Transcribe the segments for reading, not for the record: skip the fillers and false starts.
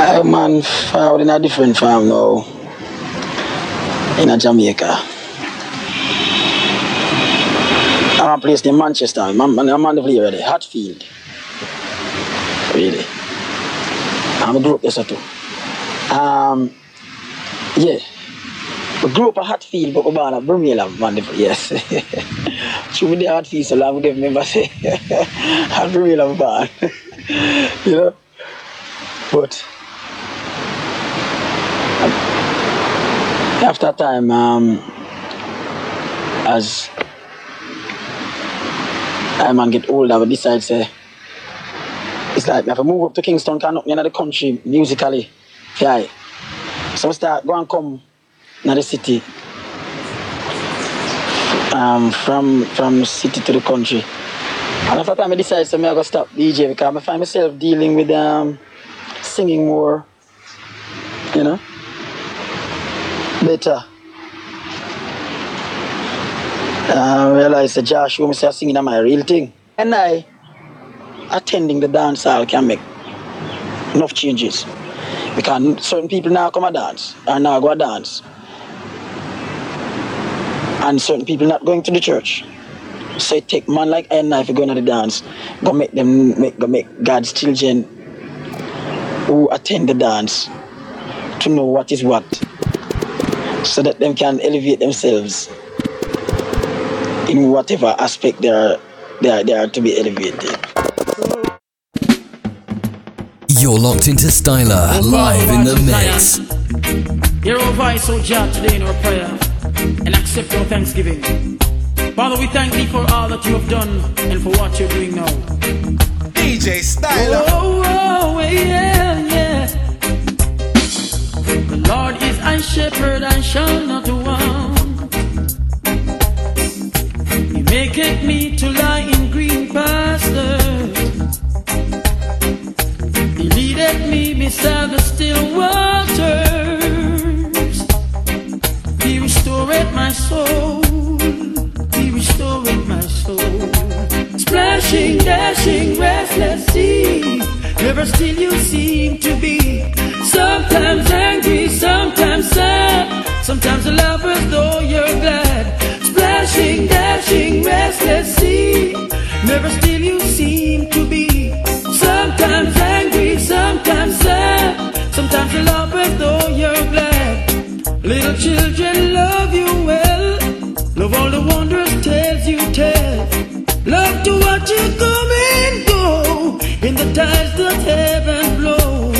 I man found in a different farm now, in a Jamaica. I'm a place in Manchester, I'm a Mandeville already, Hatfield. Really. I'm a group, yes I do. Yeah. We grew up at Hatfield, but we born at Brumela, Mandeville, yes. Through the Hatfield, so I would give members at Brumela, we born. You know? But after time, as I man get older, we decide say it's like if I move up to Kingston, can't nothing in the country musically. Yeah. So we start go and come in the city. From city to the country. And after time I decide so I'm gonna stop DJ because I find myself dealing with singing more, you know, better. I realized that Joshua myself singing is my real thing. And I, attending the dance hall can make enough changes. Because certain people now come and dance, or now go and dance. And certain people not going to the church. So it take man like I and I for going to the dance, go make God's children who attend the dance to know what is what, so that them can elevate themselves in whatever aspect they are to be elevated. You're locked into Stylah live in the mix. Hear our voice, O God, today in our prayer, and accept our thanksgiving. Father, we thank Thee for all that You have done and for what You're doing now. DJ Stylah. Oh, yeah, yeah. The Lord is my shepherd, I shall not want. He maketh me to lie in green pastures. He leadeth me beside the still waters. He restoreth my soul. He restoreth my soul. Splashing, dashing, restless sea. Never still you seem to be. Sometimes angry, sometimes sad. Sometimes a lover though you're glad. Splashing, dashing, restless sea. Never still you seem to be. Sometimes angry, sometimes sad. Sometimes a lover though you're glad. Little children love you well. Love all the wondrous tales you tell. Love to watch you come and go in the tides that heaven blow.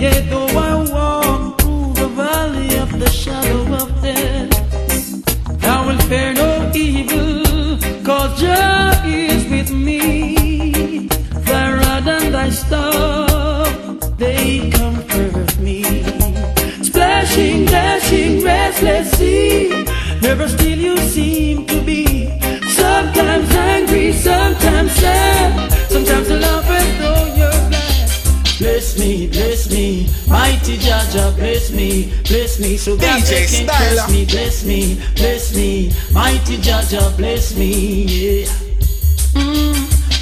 Yet though I walk through the valley of the shadow of death, I will fear no evil, cause Jah is with me. Thy rod and thy staff, they comfort me. Splashing, dashing, restless sea, never still you seem to be. Sometimes angry, sometimes sad. Sometimes the love is though you're glad. Bless me, mighty Jaja, bless me, so God they can bless me, mighty Jaja, bless me, yeah.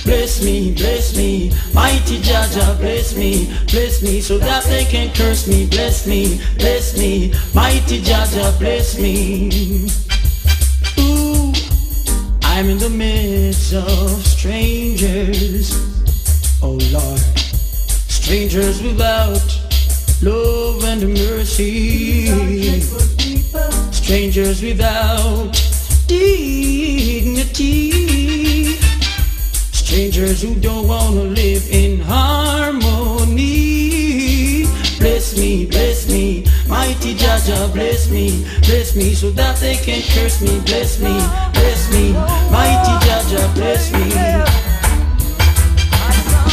Bless me, mighty Jaja, bless me, so that they can curse me, bless me, mighty Jaja, bless me. I'm in the midst of strangers, oh Lord, strangers without love and mercy, strangers without dignity, strangers who don't want to live in harmony. Bless me, mighty Jaja, bless me, so that they can curse me, bless me. Bless me, mighty Jaja, bless me.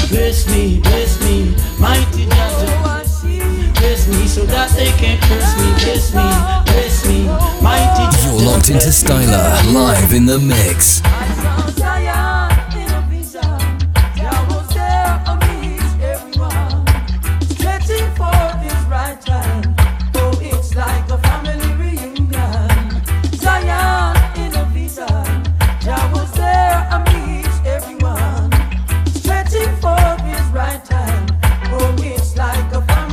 Bless me, bless me, mighty Jaja, bless me, so that they can curse me, bless me, mighty Jaja. You're locked into Stylah, live in the mix. Like a family.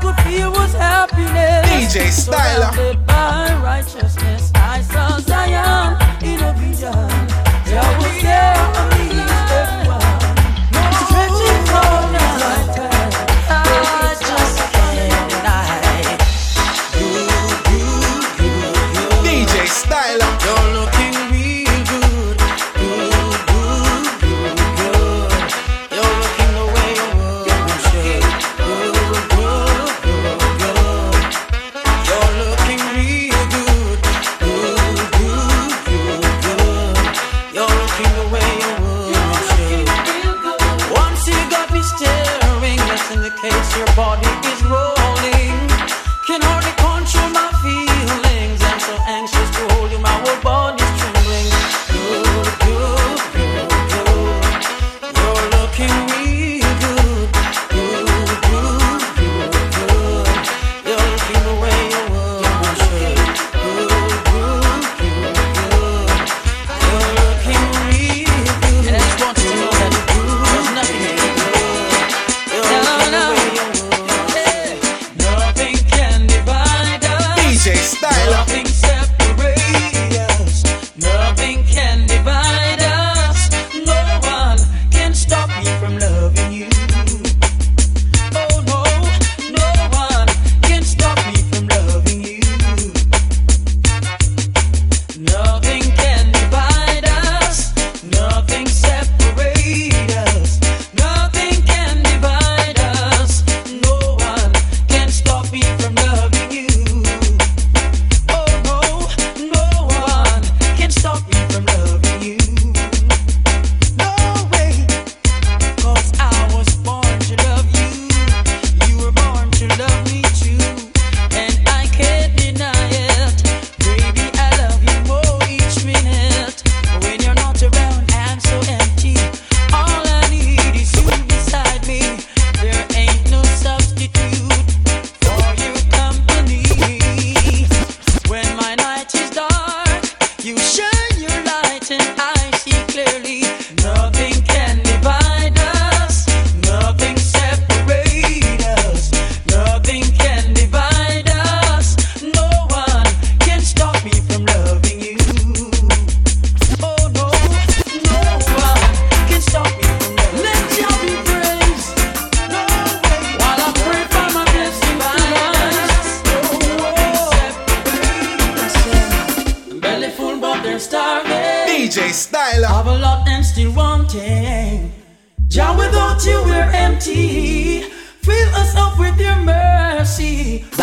could feel was happiness. DJ Stylah. Surrounded by righteousness, I saw Zion in a vision. There was there.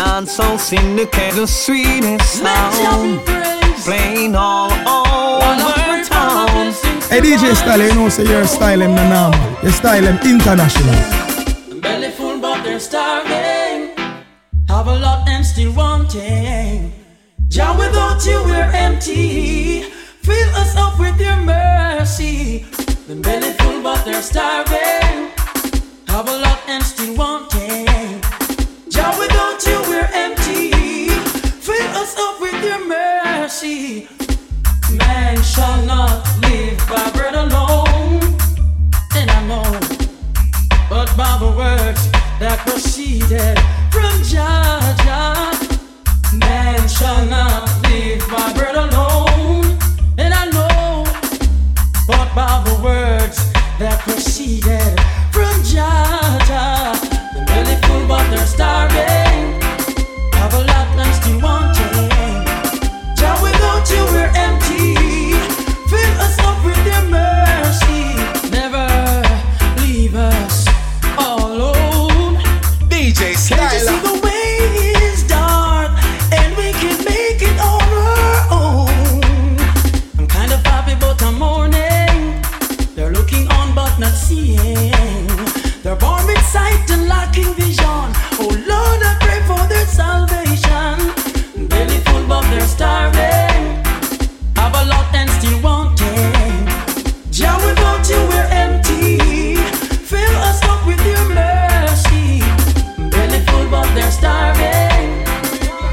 Dancehall Syndicate, the sweetest sound, playing all over town. Hey DJ Stylah, you know say you're styling the normal, you're styling international. Belly full but they're starving, have a lot and still wanting. John, without you we're empty, fill us up with your mercy. The belly full but they're starving, have a lot and still wanting. John, without you we're empty, fill us up with your mercy. Man shall not live by bread alone, and I know, but by the words that proceeded from Jah Jah. Man shall not live by bread alone, and I know, but by the words that proceeded from Jah Jah. The belly full but they're starving, have a lot and still wanting. Jah, without you we're empty, fill us up with your mercy. Never leave us all alone. DJ Stylah. Can't you see the way is dark and we can make it on our own? I'm kind of happy but I'm mourning, they're looking on but not seeing. They're born with sight and lacking vision. Oh Lord, I pray for their salvation. Belly full but they're starving, have a lot and still wanting. Jah, without you we're empty, fill us up with your mercy. Belly full but they're starving,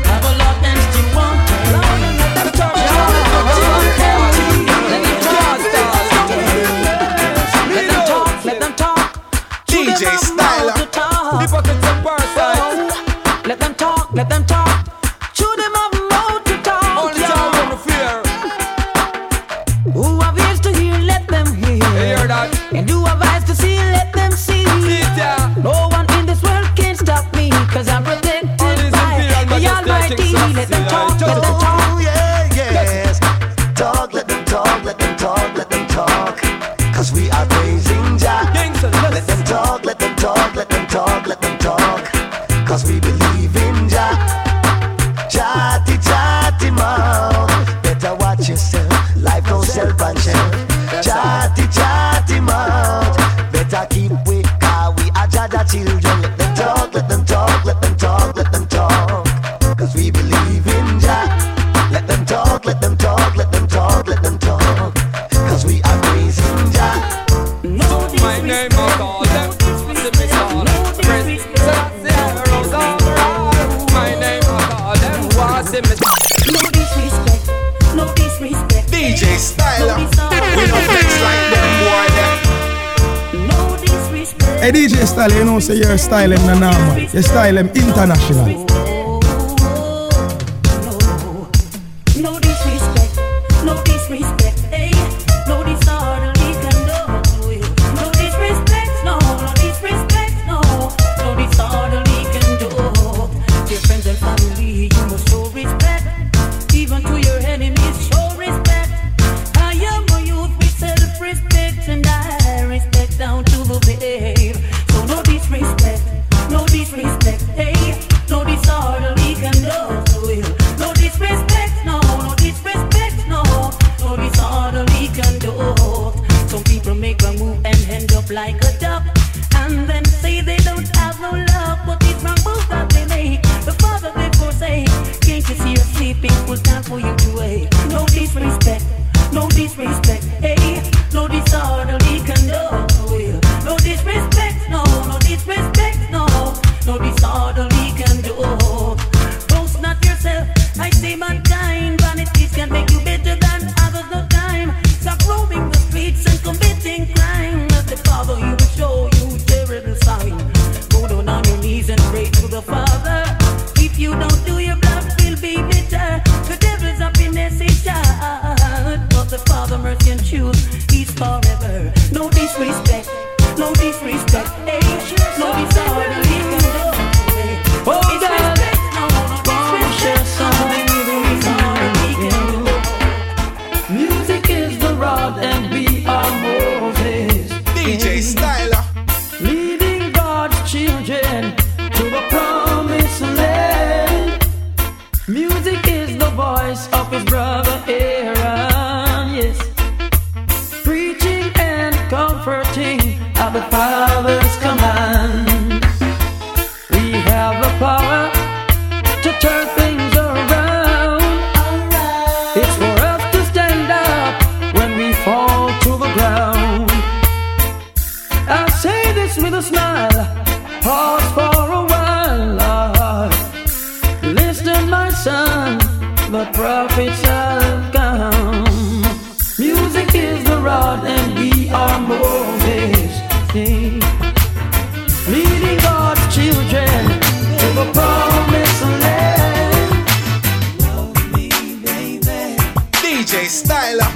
have a lot and still wanting. Jah, without you we're empty, let them talk. DJ Stylah, the hypocrites of Versailles. let them talk, let them talk. Chew them up more to talk. Only talk on the fear. Who have ears to hear, let them hear. They hear that. And who have eyes to see, let them see. No one in this world can stop me, cause I'm protected by the Almighty. Let them talk, let them talk. Oh yeah, yes. Talk, let them talk, let them talk, let them talk. Cause we are praising Jah. Let them talk, let them talk, let them talk, let them talk. Cause we believe in Jah. Chatty, chatty mouth. Better watch yourself. Life don't sell pan shell. Chatty, chatty mouth. Better keep awake, cause we are Jah children. Let them talk, let them talk, let them talk, let them talk. Cause we believe in Jah. Let them talk, let them talk, let them talk, let them talk. Cause we are praising Jah. No my name of God. DJ Stylah, we don't fix like them boy them. No disrespect. Hey DJ Stylah, you know say your style them na normal. Your style them international. No disrespect, no disrespect, hey. No disorder we can do. No disrespect, no, no disrespect, no. No disorder we can do. Dear friends and family, you must show respect. Even to your enemies, show respect. I am a youth with self-respect, and I respect down to the babe. So no disrespect, no disrespect, hey. No disorder we can do. No disrespect, no, no disrespect, no. No disorder we can do. Some people make a move and end up like a duck, and then say they don't have no love. But it's wrong move that they make, the father they forsake. Can't you see you're sleeping? Full time for you to wait. No disrespect, no disrespect, hey. No disorder we can do. No disrespect, no, no disrespect, no. No disorder we can do. Boast not yourself, I say mankind. Vanities can make you better than others, no time. Stop roaming the streets and committing crime. As the father he will show you terrible sign. Go down on your knees and pray to the father. If you don't do your blood will be bitter. The devil's happiness is hard, but the father mercy and truth is forever. No disrespect, no disrespect, hey. No disorder we can do. No disrespect, no, no disrespect, no. Music is the rod and we are Moses. DJ Stylah, leading God's children to the promised land. Music is the voice of his brother Aaron, yes. Preaching and comforting at the Father's command. We have the power to turn things around. It's for us to stand up when we fall to the ground. I say this with a smile. Pause for a while, Lord. Listen, my son, the prophet shall come. Music is the rod and we are Moses. Leading God's children to the promised land. DJ Stylah. Yeah.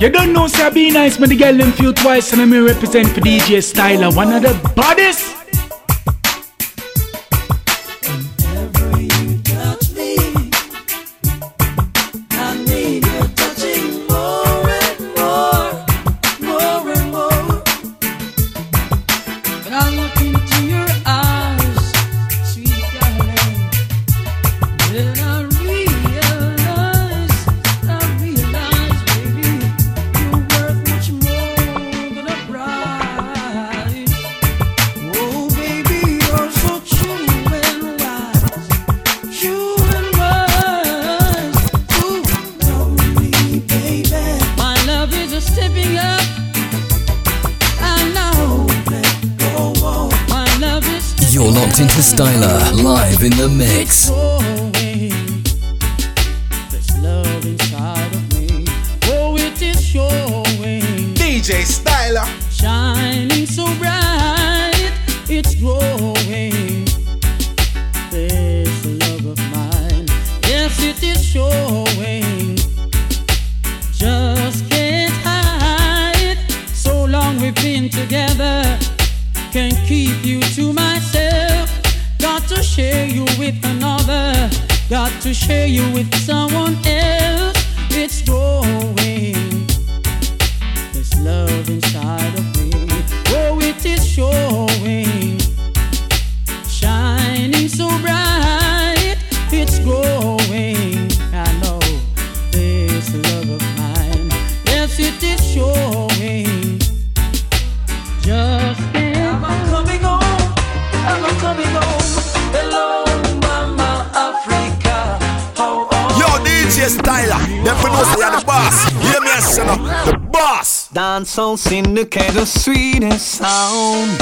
You don't know, say I be nice, but the girl them feel twice, and I may represent for DJ Stylah, one of the baddest. Stylah live in the mix. DJ Stylah shining so bright, it's growing. This love of mine, yes, it is showing. Just can't hide. So long we've been together, can't keep you to myself. Got to share you with another, got to share you with someone else. It's growing, this love inside of me. Oh, it is showing, shining so bright. It's growing, I know, this love of mine. Yes, it is showing. Just am I coming home? I'm not coming home. Hello, Mama Africa. Oh, oh. Yo, DJ Stylah, them producer, you're the boss. Hear me, son of the boss. Dancehall Syndicate, the sweetest sound,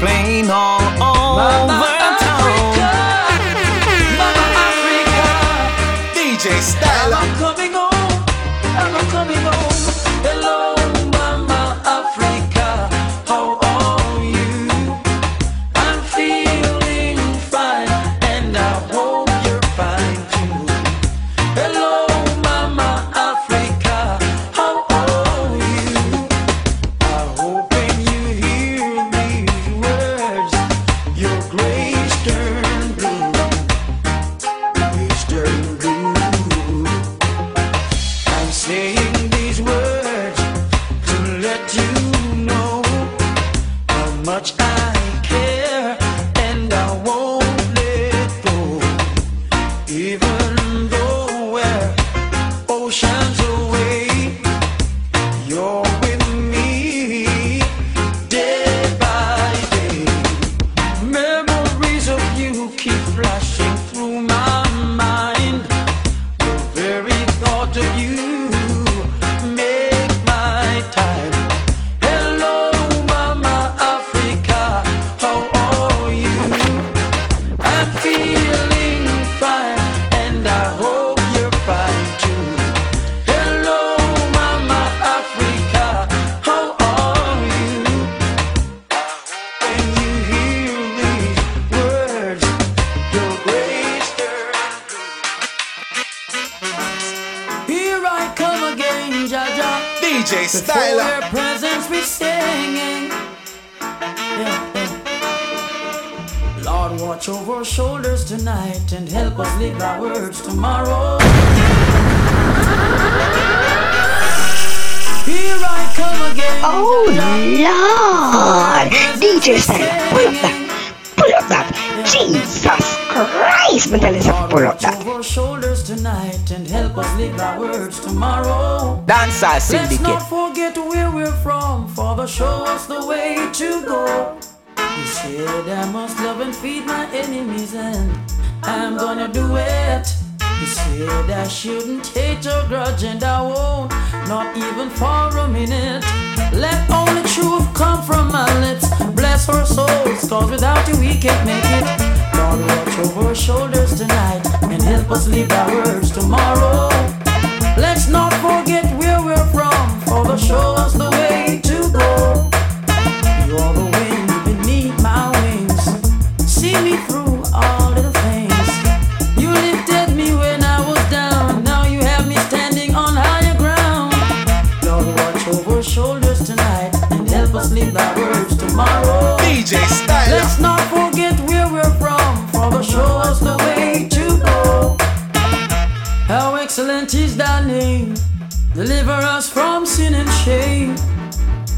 playing all over Mama town. Mama Africa, DJ Stylah. I'm not coming home. I'm not coming home. Hello, Mama Africa. Oh, oh. Dancehall Syndicate. Let's not forget where we're from, Father show us the way to go. He said I must love and feed my enemies, and I'm gonna do it. He said I shouldn't hate or grudge, and I won't, not even for a minute. Let only truth come from my lips, bless our souls, cause without you we can't make it. Lord, watch over our shoulders tonight, and help us live our words tomorrow. Let's not forget where we're from, Father show us the way to go. You're the wind beneath my wings, see me through all little things. You lifted me when I was down, now you have me standing on higher ground. Lord, Deliver us from sin and shame.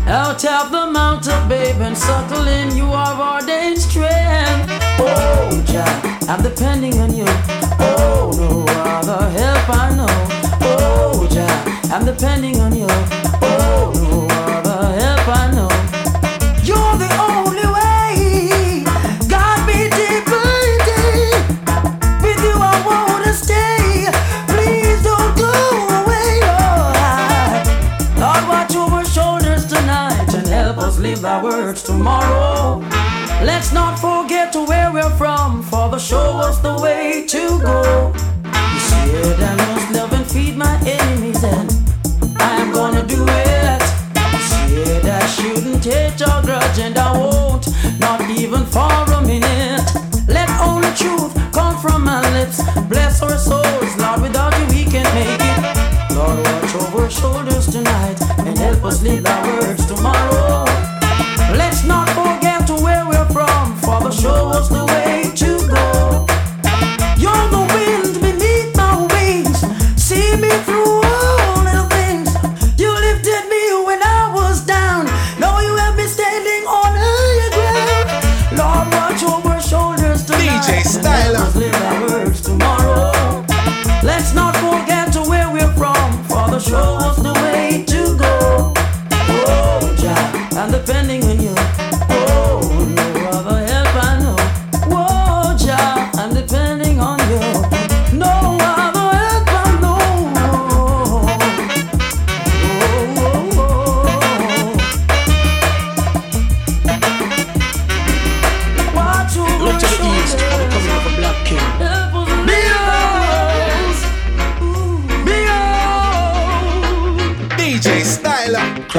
Out of the mountain, babe, and suckle in. You are our day's strength. Oh, Jah, I'm depending on you. Oh, no other help I know. Oh, Jah, I'm depending on you. Oh, no other help I know. You're the only way. God be depending. With you I want to stay. Please don't go away. Oh, Lord, watch over shoulders tonight and help us live thy words tomorrow. Let's not forget to where we're from, Father, show us the way to go. You said I must love and feed my enemies, and I am gonna do it. You said I shouldn't hate your grudge, and I won't, not even for a minute. Let only truth come from my lips. Bless our souls, Lord, without you we can't make it. Lord, watch over our shoulders tonight and help us live thy words tomorrow. Let's not forget to where we're from, Father, show us the way to go. You're the wind beneath my wings, see me through all little things. You lifted me when I was down, now you have me standing on higher ground. Lord, watch over shoulders tonight, DJ Stylah, live our words tomorrow. Let's not forget to where we're from, Father, show us the way to go. Oh, Jah, I'm depending on you.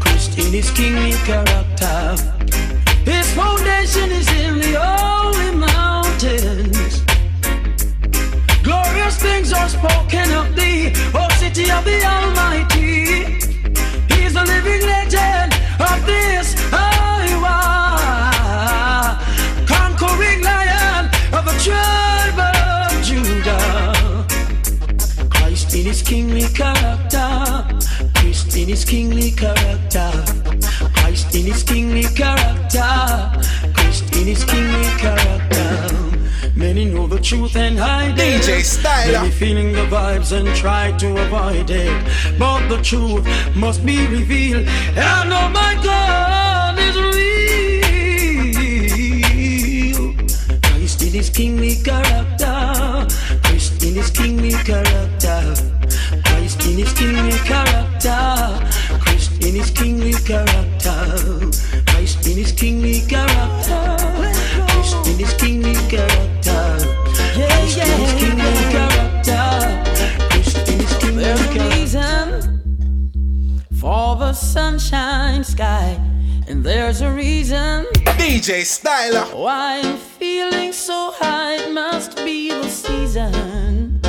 Christ in his kingly character. His foundation is in the holy mountains. Glorious things are spoken of thee, O city of the Almighty. He's a living legend of this Iowa, conquering lion of the tribe of Judah. Christ in his kingly character, Christ in his kingly character, Christ in his kingly character, Christ in his kingly character. Many know the truth and hide it. DJ Stylah. Many feeling the vibes and try to avoid it, but the truth must be revealed. I know my God is real. Christ in his kingly character, Christ in his kingly character, Christ in his kingly character, Christ in his kingly character, Christ in his kingly character, Christ in his kingly character, Christ in his kingly character, Christ in his kingly character. There's a reason for the sunshine sky, and there's a reason, DJ Stylah, why I'm feeling so high. It must be the season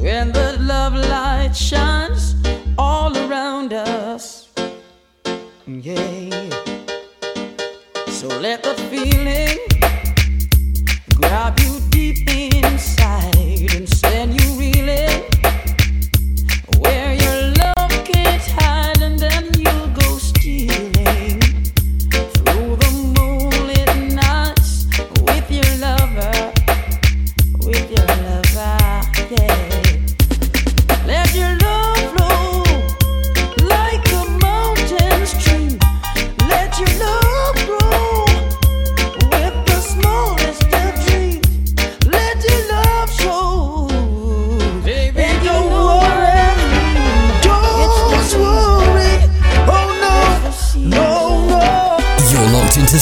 when the love light shines all around us. Yeah. So let the feeling grab you deep inside and send you reeling where your love can't hide, and then you'll go stealing.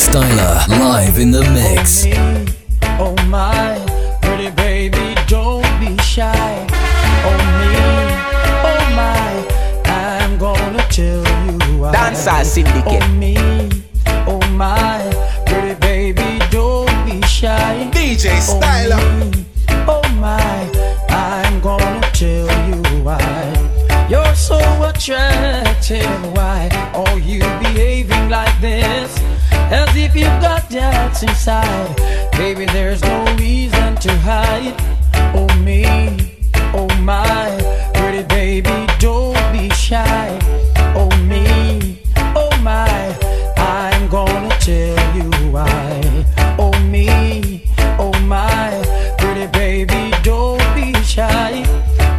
Stylah live in the mix. Oh, me, oh my, pretty baby, don't be shy. Oh me, oh my. Dancehall Syndicate. Oh me, oh my, pretty baby, don't be shy. DJ Stylah. Oh my, I'm gonna tell you why you're so attractive. Why are you behaving like this? As if you've got doubts inside. Baby, there's no reason to hide. Oh me, oh my, pretty baby, don't be shy. Oh me, oh my, I'm gonna tell you why. Oh me, oh my, pretty baby, don't be shy.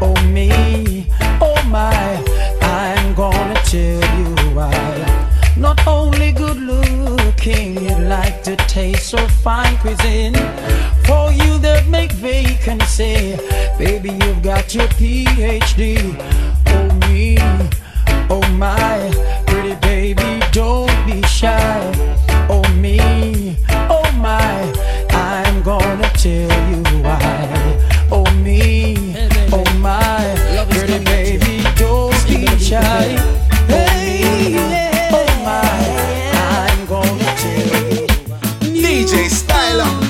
Oh me, oh my, I'm gonna tell you why. Not only good looking, you like to taste so fine cuisine. For you that make vacancy, baby, you've got your PhD. Oh me, oh my, pretty baby, don't be shy. Oh me, oh my, I'm gonna tell you why. Oh me, oh my, pretty baby, don't be shy. Hey, yeah, oh my, I'm gonna tell you why. DJ Stylah.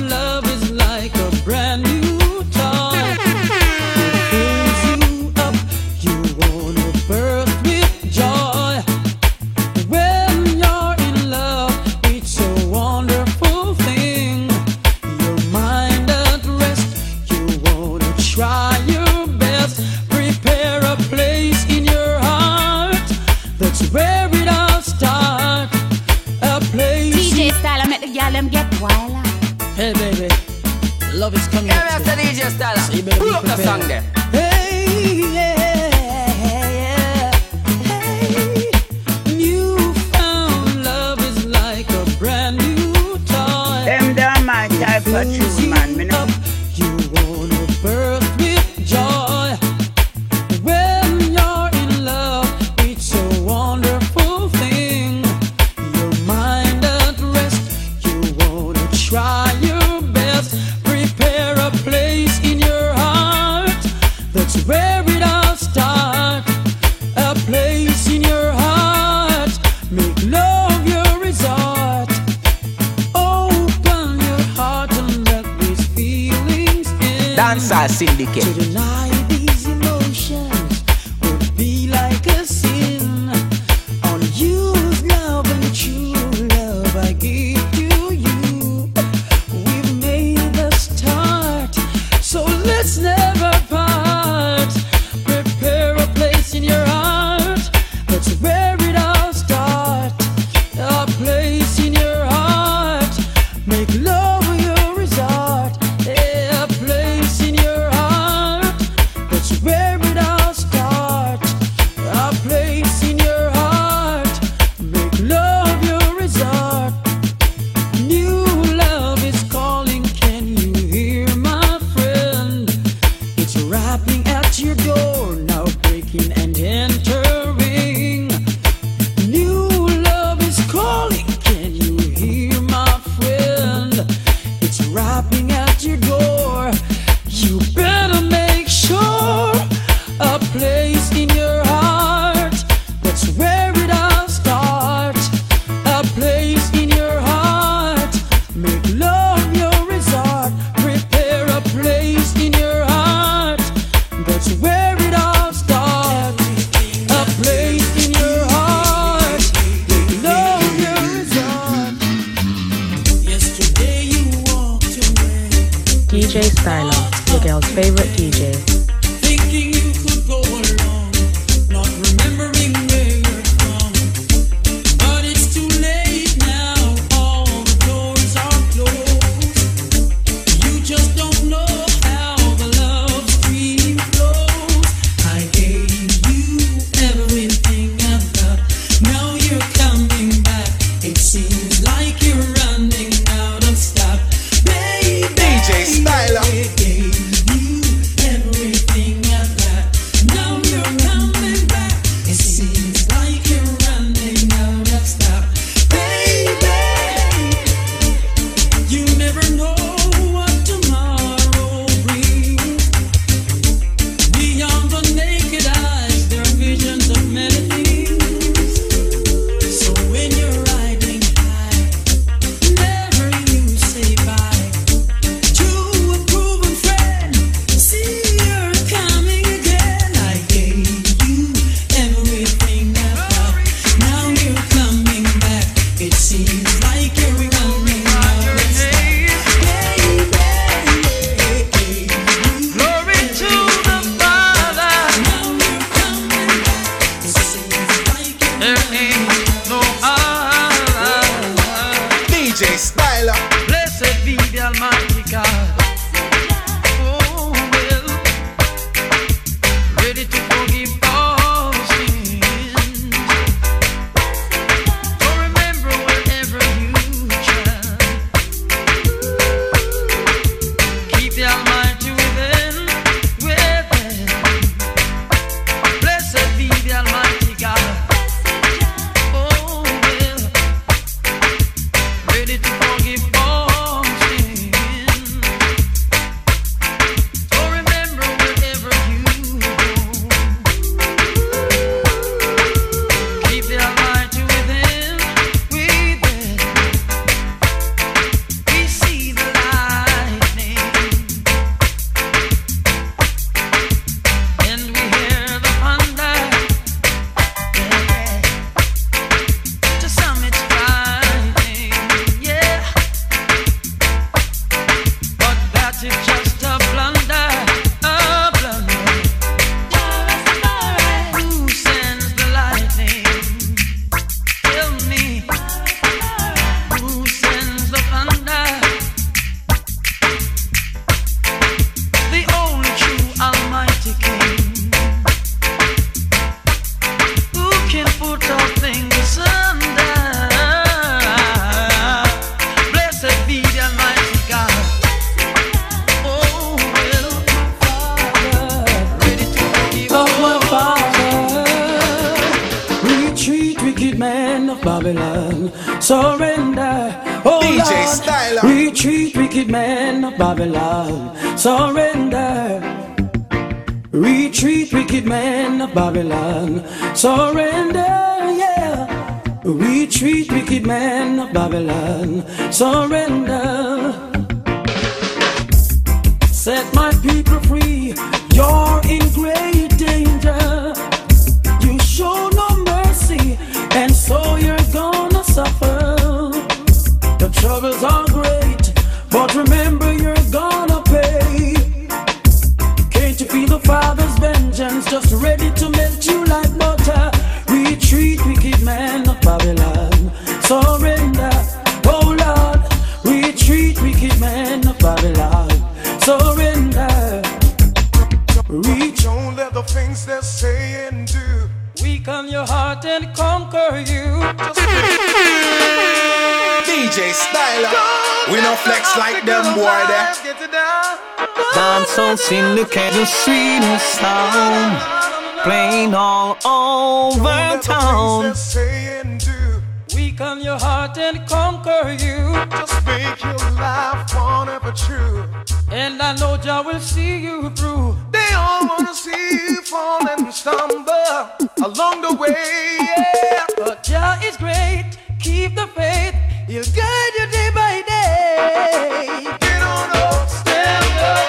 Blessed be the Almighty God. Oh, well, ready to forgive all sins. So remember whatever you try. Keep the Almighty within. Blessed be the Almighty God. Oh, well, ready to forgive all. Babylon, surrender, yeah. Retreat, wicked man of Babylon, surrender. Set my people free, you're in great danger. You show no mercy, and so you're gonna suffer. The troubles are great, but remember you're gonna pay. Can't you feel the Father's vengeance just ready? Surrender, oh Lord, retreat, wicked men of Babylon. Surrender, reach. Don't let the things they say and do weaken your heart and conquer you. DJ Stylah, we no flex like them boy there. Dancehall Syndicate, the sweetest sound, playing all over town. Come your heart and conquer you. Just make your life forever true. And I know Jah will see you through. They all wanna see you fall and stumble along the way, yeah. But Jah is great, keep the faith. He'll guide you day by day. Get on up, stand up.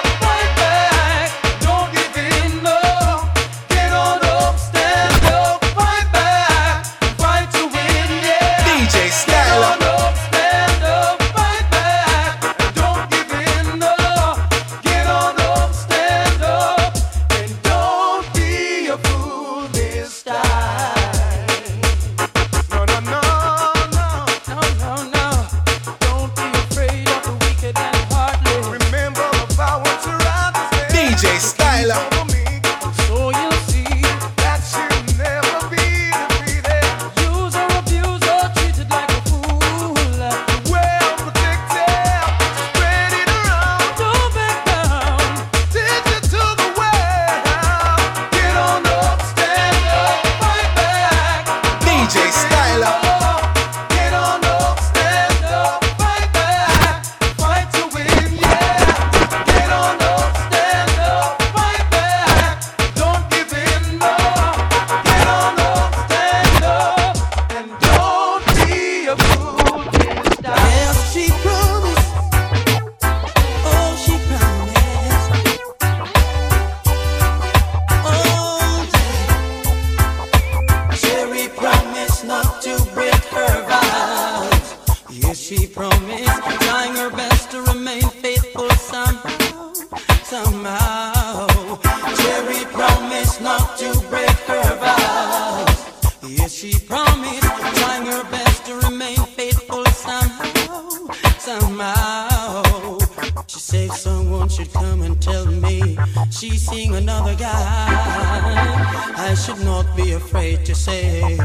She said someone should come and tell me she's seeing another guy. I should not be afraid to say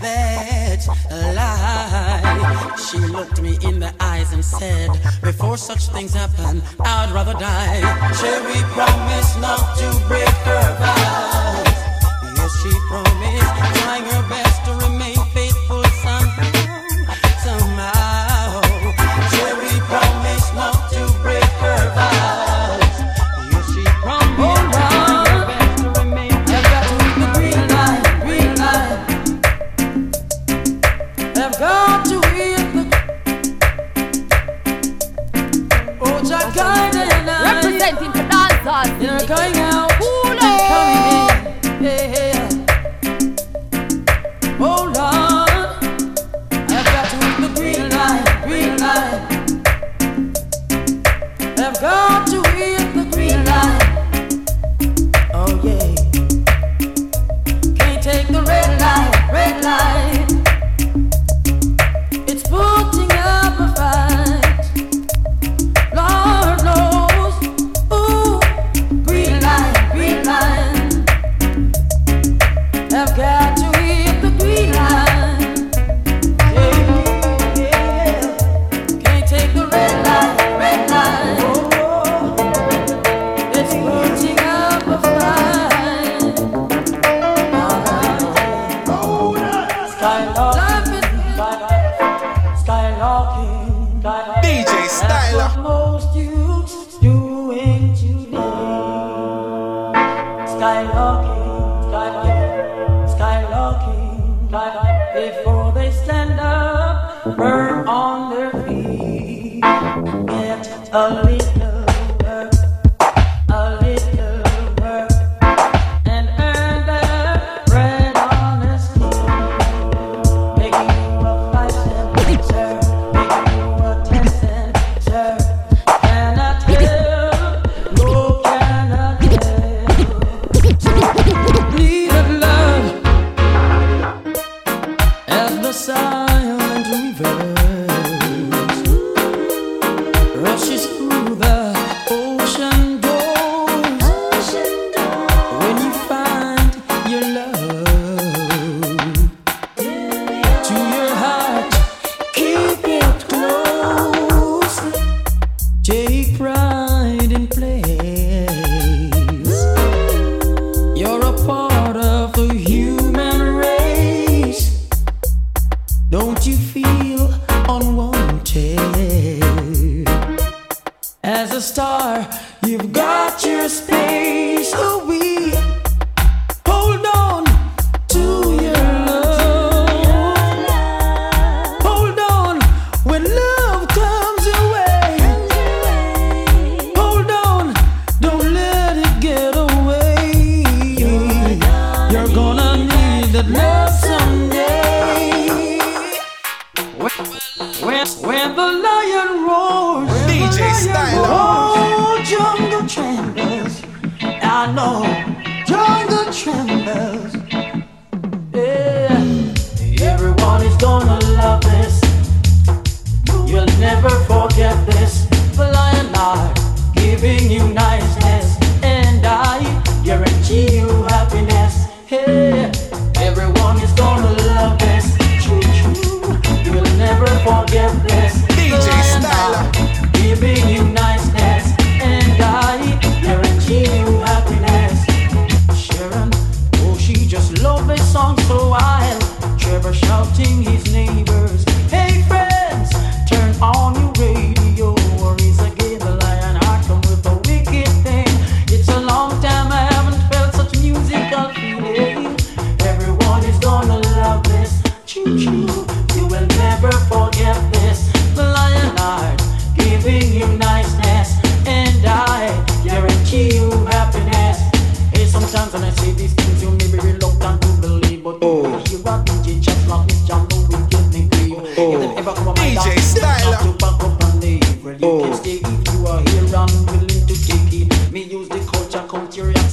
that's a lie. She looked me in the eyes and said, before such things happen, I'd rather die. Shall we promise not to break her vows? Yes, she promised, trying her best to remain faithful somehow. Shall we promise not to break her vows? You're going out, ooh, no. Coming in, yeah. Oh Lord, I've got to hit the green light. I've got to hit the green light. Oh yeah, can't take the red light. It's putting up a fight.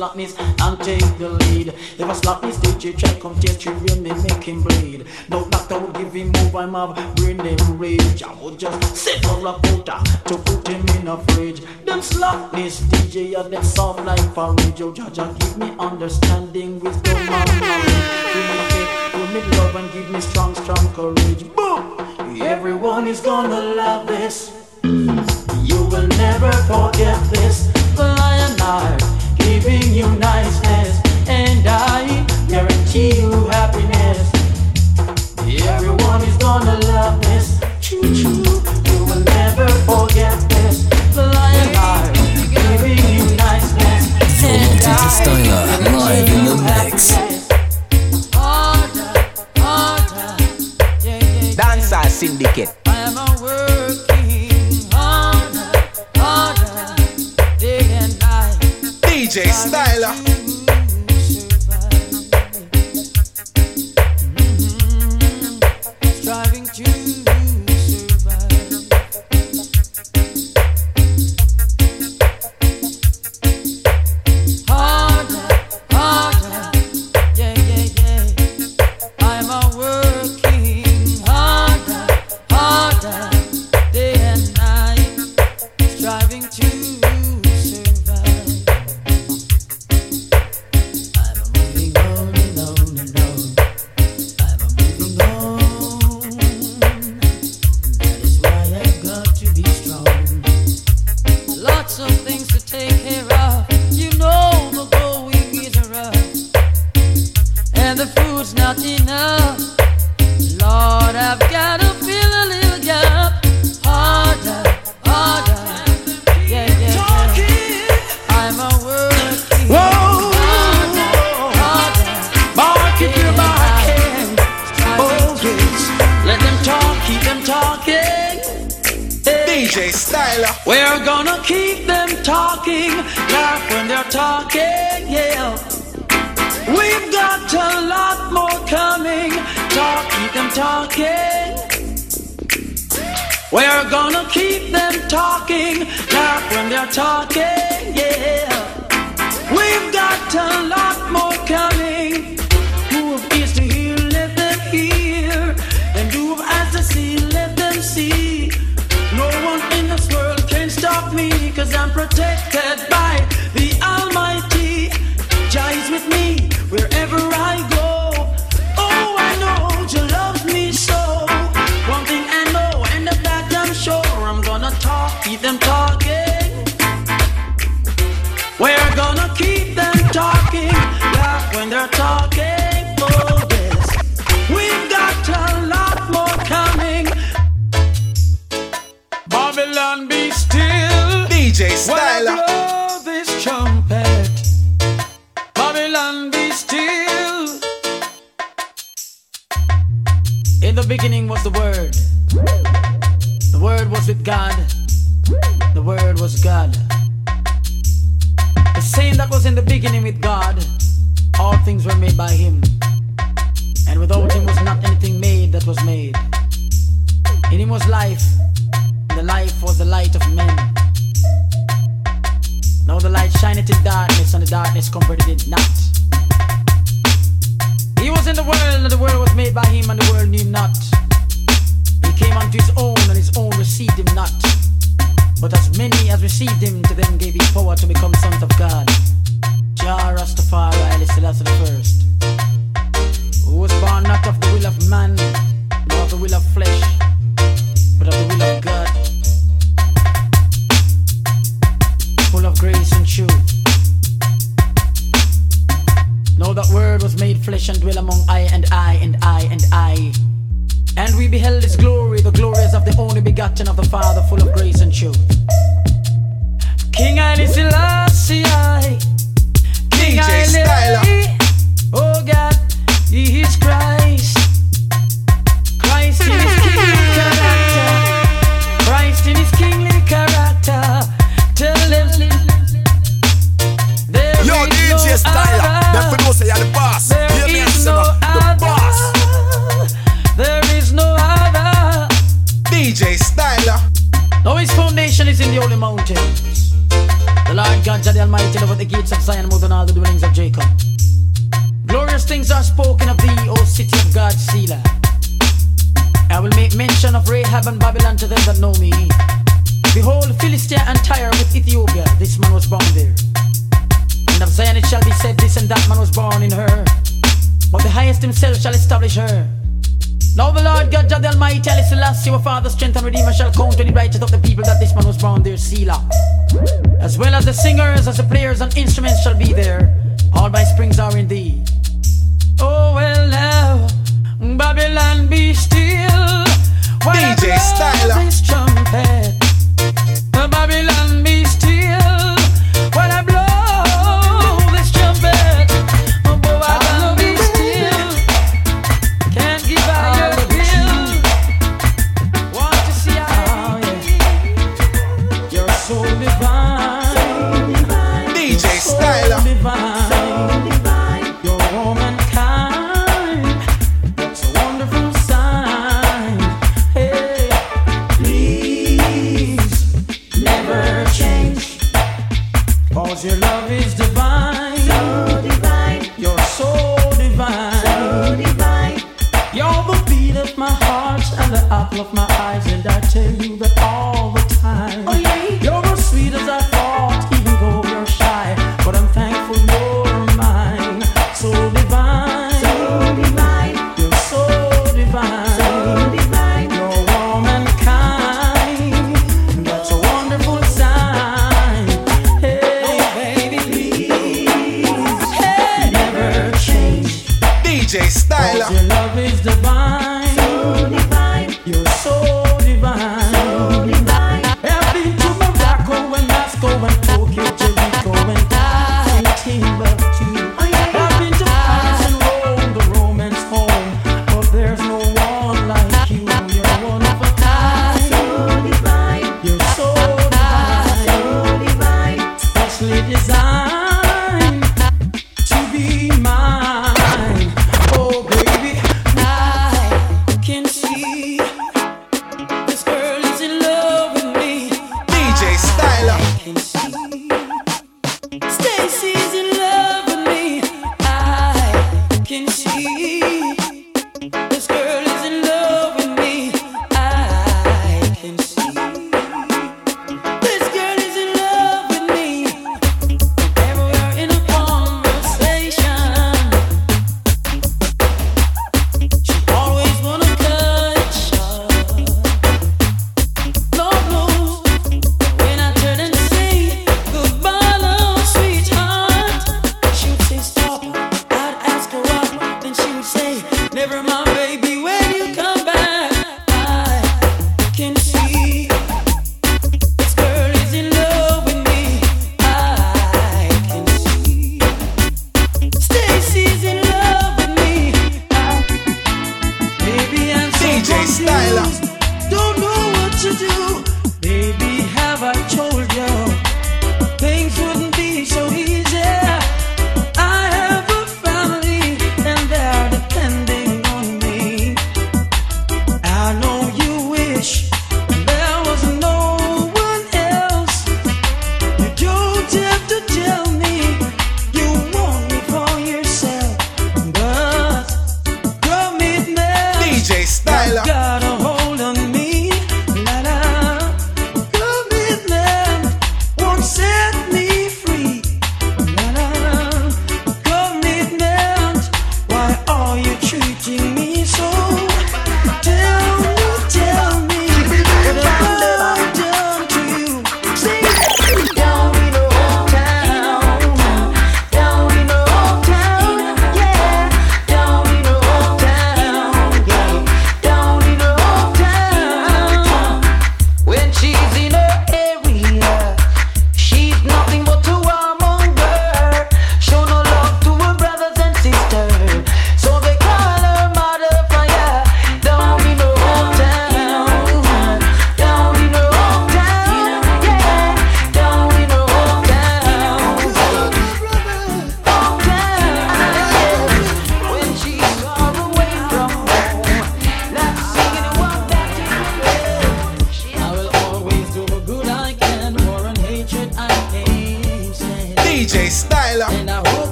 slackness and take the lead. If a slackness DJ try come test you real me make him bleed. No doctor will give him move, I'm up, bring him rage. I would just sit on a quota to put him in a fridge. Them slackness DJ are them soft like porridge. Oh Jaja give me understanding, wisdom and knowledge. Give me love and give me strong, strong courage. Boom! Everyone is gonna love this. You will never forget this. The lion I giving you niceness, and I guarantee you happiness. Everyone is gonna love this. Choo choo. You will never forget this. The lion I giving you niceness, and I guarantee you happiness. Dancehall Syndicate. I am a working harder, day and night. DJ Stylah. Striving to survive. Harder, yeah. I am a working. Now his foundation is in the holy mountains. The Lord God, the Almighty, over the gates of Zion, more than all the dwellings of Jacob. Glorious things are spoken of thee, O city of God, Selah. I will make mention of Rahab and Babylon to them that know me. Behold, Philistia and Tyre with Ethiopia, this man was born there. And of Zion it shall be said, this and that man was born in her. But the highest himself shall establish her. Now the Lord God, the Almighty, Alice, alas, your father, strength and redeemer shall count any righteous of the people that this man was born there, Selah. As well as the singers, as the players and instruments shall be there. All my springs are in thee. Oh well now, Babylon be still. While DJ Stylah this trumpet. Babylon be still. While I blow this trumpet. Babylon be still. Can't give out your will. Want to see how you're so divine. DJ Stylah. So divine. Of my eyes, and I tell you that all the time. Oh, yeah. You're as sweet as I thought, even though you're shy. But I'm thankful you're mine. So divine, so divine. You're so divine, so divine. You're warm and kind. That's a wonderful sign. Hey, oh, baby, please, hey, never change. DJ Stylah, your love is divine. So divine. You're so divine, so divine. I've been to Morocco and Moscow and Tokyo, Jericho and Timbuktu. I've been to Paris and Rome, the Romans home, but there's no one like you. You're one of a kind, so divine. You're so divine, so divine. Specially designed to be mine. Oh baby, I can see.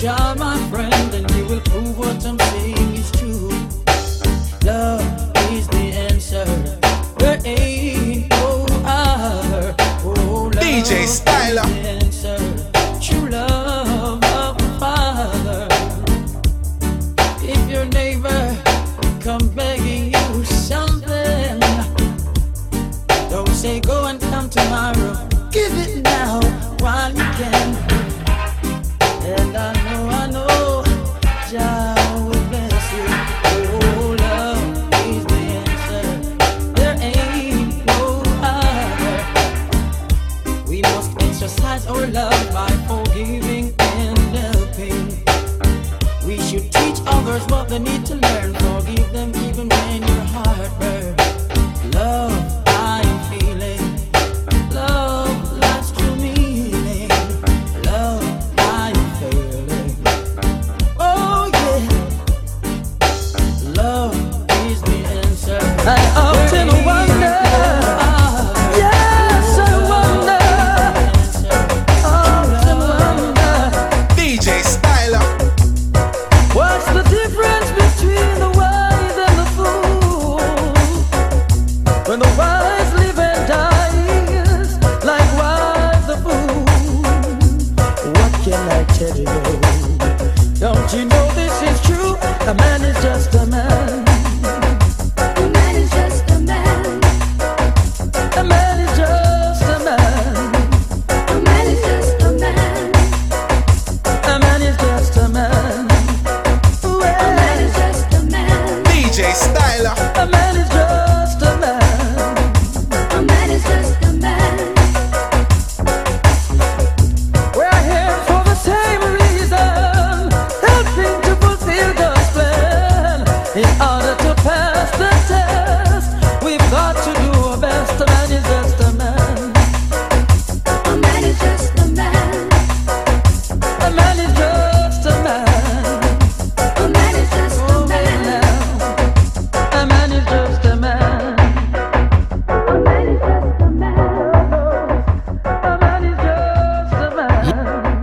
Try, my friend, and you will prove what I'm saying is true. Love is the answer. There ain't no other. Oh, DJ Stylah. True love of the Father. If your neighbor come begging you something, don't say go and come tomorrow. Give it now while you can. And I know, Jah will bless you. Oh, love is the answer. There ain't no other. We must exercise our love by forgiving and helping. We should teach others what they need to learn. Forgive them even when your heart burns. Love, I am feeling. Love, life's true meaning. Love.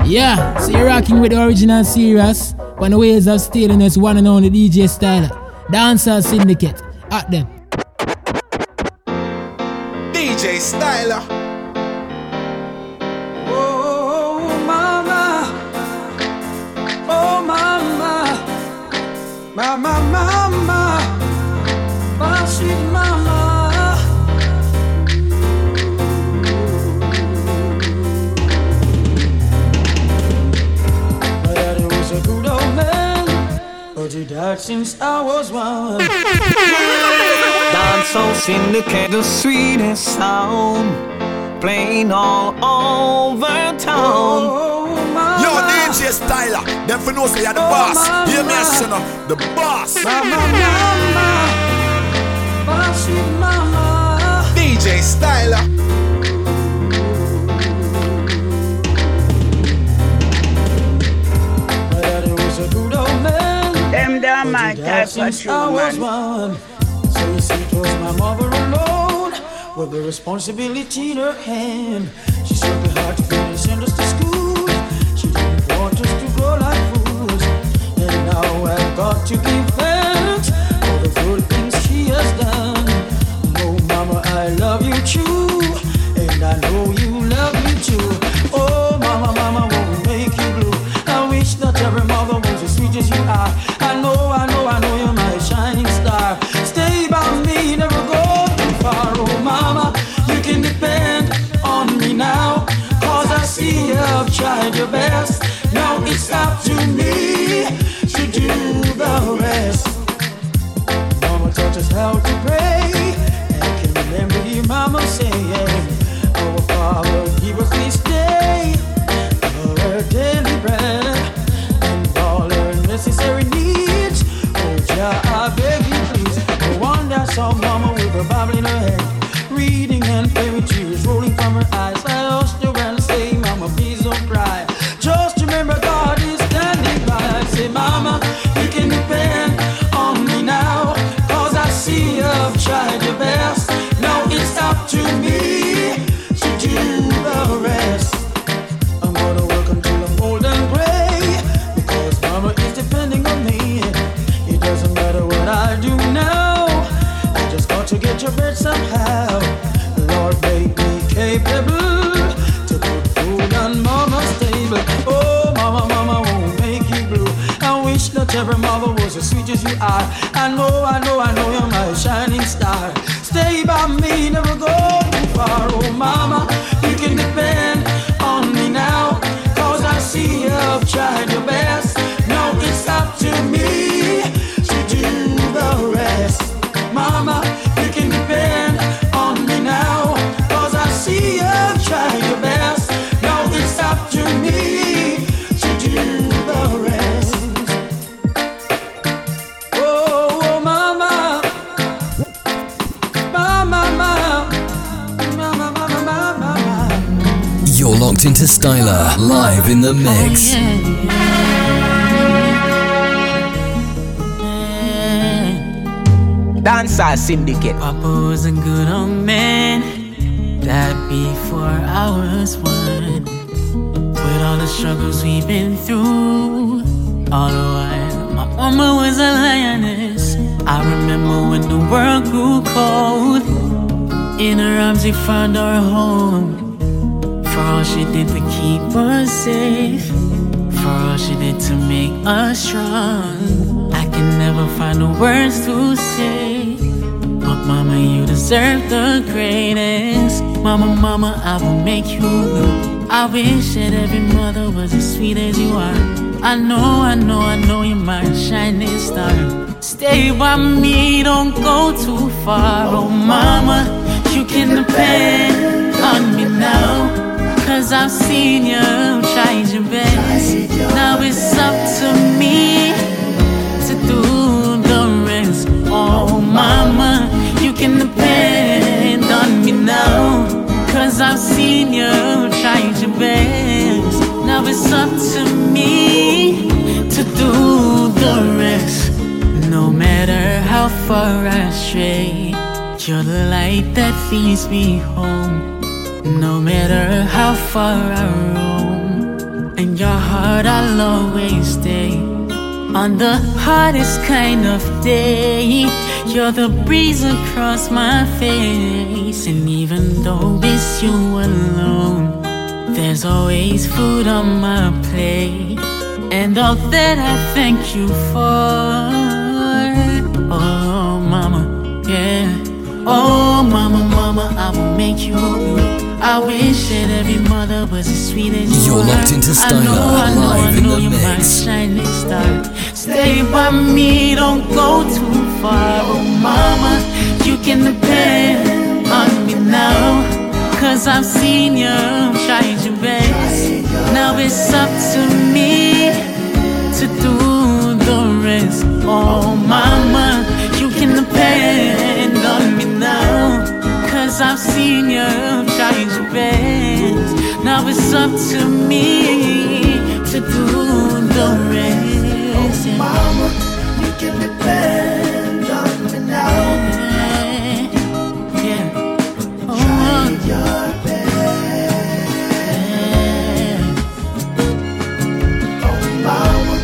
Yeah, so you're rocking with the original serious on the waves of stateliness, one and only DJ Stylah. Dancehall Syndicate, at them. DJ Stylah. Oh, mama. Oh, mama. Mama, mama. My sweet mama. Since I was one. Dancehall Syndicate, the sweetest sound, playing all over town. Oh, mama. Yo, DJ Stylah, them for no say you're the boss. Hear me, son of the boss. Mama, mama, boss with mama. DJ Stylah. My type since I was one. So you see, it was my mother alone with the responsibility in her hand. She struggled hard to finish, send us to school. She didn't want us to grow like fools. And now I've got to give thanks for the good things she has done. Oh, mama, I love you too, and I know you love me too. Oh, mama, mama, won't make you blue. I wish that every mother was as sweet as you are. I know you're my shining star. Stay by me, never go too far. Oh, mama, you can depend on me now, 'cause I see you've tried your best. Now it's up to me to do the rest. Mama taught us how to pray, and I can remember you, mama, saying, our Father, give us this day our daily bread and all our necessary needs. I beg you please. No wonder some mama with her Bible in her head, reading and favorite tears rolling from her eyes. I asked her and say, mama, please don't cry. Just remember God is standing by. every mother was as sweet as you are. I know you're my shining star. Stay by me, never go too far. Oh mama, you can depend on me now, cause I see you've tried your best. Now it's up to me to do the rest. Mama, you can depend on me now, cause I see you've tried your best. Now it's up to me to do the rest. Oh, oh mama. Mama, mama, mama, mama, mama. You're locked into Stylah, live in the mix. Oh, yeah. Dancehall Syndicate. Papa was a good old man, that before I was one. With all the struggles we've been through, all the while my mama was a lioness. I remember when the world grew cold, in her arms we found our home. For all she did to keep us safe, for all she did to make us strong. I can never find the words to say, but mama, you deserve the greatest. Mama, mama, I will make you blue. I wish that every mother was as sweet as you are. I know you're my shining star. Stay by me, don't go too far. Oh mama, you can depend on me now, cause I've seen you try your best. Now it's up to me to do the rest. Oh mama, you can depend on me now, cause I've seen you try your best. Now it's up to me to do the rest. No matter how far I stray, you're the light that feeds me home. No matter how far I roam, in your heart I'll always stay. On the hottest kind of day, you're the breeze across my face. And even though it's you alone, there's always food on my plate. And all that I thank you for. Oh mama, yeah. Oh mama, mama, I will make you blue. I wish that every mother was as sweet as you are. You're locked into Stylah, I know you're my shining star. Stay by me, don't go too far. Oh mama, you can depend on me now, cause I've seen you try your best. Now it's up to me to do the rest. Oh mama, you can depend on me now, cause I've seen you try your best. Now it's up to me to do the rest. Oh mama, you can depend on me now. Yeah. Oh, try your best. Oh mama,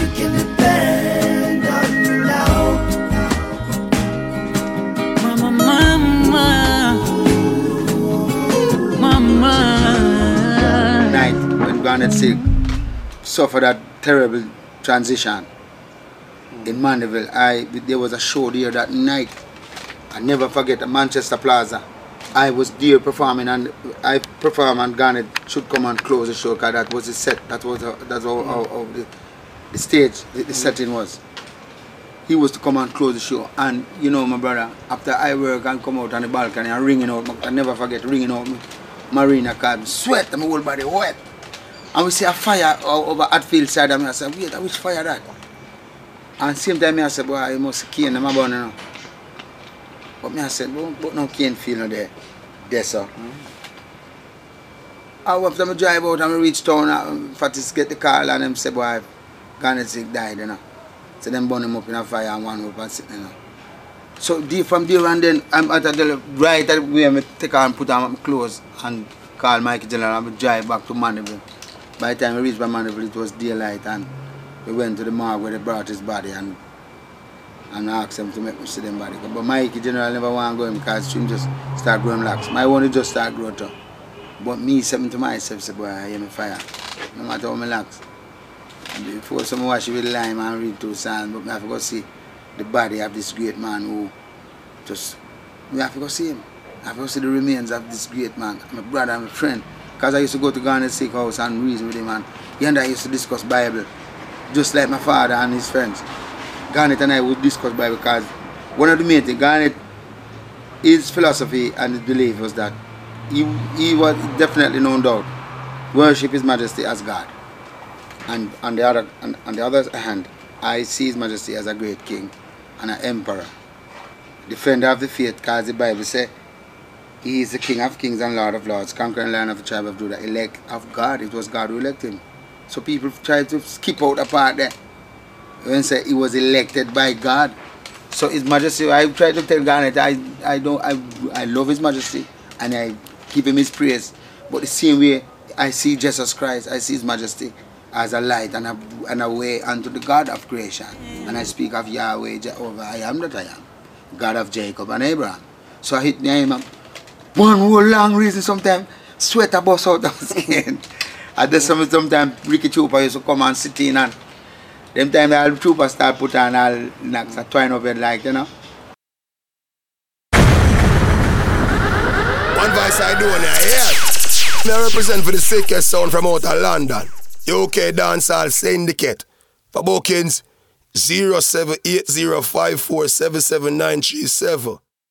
you can depend on me now. Mama, mama. Night when Garnett Silk suffered a terrible transition in Mandeville, there was a show there that night. I never forget, at Manchester Plaza. I was there performing, and I performed, and Garnett should come and close the show, because that was the set. That was how the stage, the setting was. He was to come and close the show, and you know my brother, after I work and come out on the balcony and ringing out, I never forget ringing out Marina card, sweat, my whole body wet. And we see a fire over Hatfield side, and I said, wait, which fire that? And same time I said, boy, I must cane them about now. But I said, but no cane feel no there. There, sir. Mm-hmm. After I drive out and I reach town, Fattis get the call and them say, boy, Garnett Silk died, you know. So them burn him up in a fire and one up and sit, you know. So from there and then, I'm at the right way, I take her and put on my clothes and call Mike General and we drive back to Mandeville. By the time we reached by Mandeville, it was daylight, and we went to the morgue where they brought his body and asked them to make me see them body. But Mike General never want to go in because she just start growing locks. My one just start growing too. But me, something to myself, say, boy, I hear me fire. No matter how my locks. Before someone watch with lime and read those songs, but I have to go see the body of this great man who just, we have to go see him. I have to go see the remains of this great man, my brother and my friend. Because I used to go to Garnett Silk house and reason with him, and he and I used to discuss Bible, just like my father and his friends. Garnett and I would discuss Bible because one of the main things, Garnett, his philosophy and his belief was that he was definitely, no doubt, worship His Majesty as God. And on the other hand, I see His Majesty as a great king and an emperor, defender of the faith, because the Bible says He is the King of kings and Lord of lords, conquering Lion of the tribe of Judah, elect of God. It was God who elected Him. So people try to skip out a part there when say He was elected by God. So His Majesty, I try to tell Garnett, I love His Majesty and I give Him His praise. But the same way I see Jesus Christ, I see His Majesty as a light and a way unto the God of creation. And I speak of Yahweh, Jehovah, I am that I am, God of Jacob and Abraham. So I hit name up. One whole long reason sometimes, sweater bust out of skin. At the summit sometimes Ricky Trooper used to come and sit in, and them time the Trooper start put on all knocks a twine of it, like, you know. One voice I do on here, yeah. I represent for the sickest sound from out of London. UK Dancehall Syndicate. For bookings, 07805477937.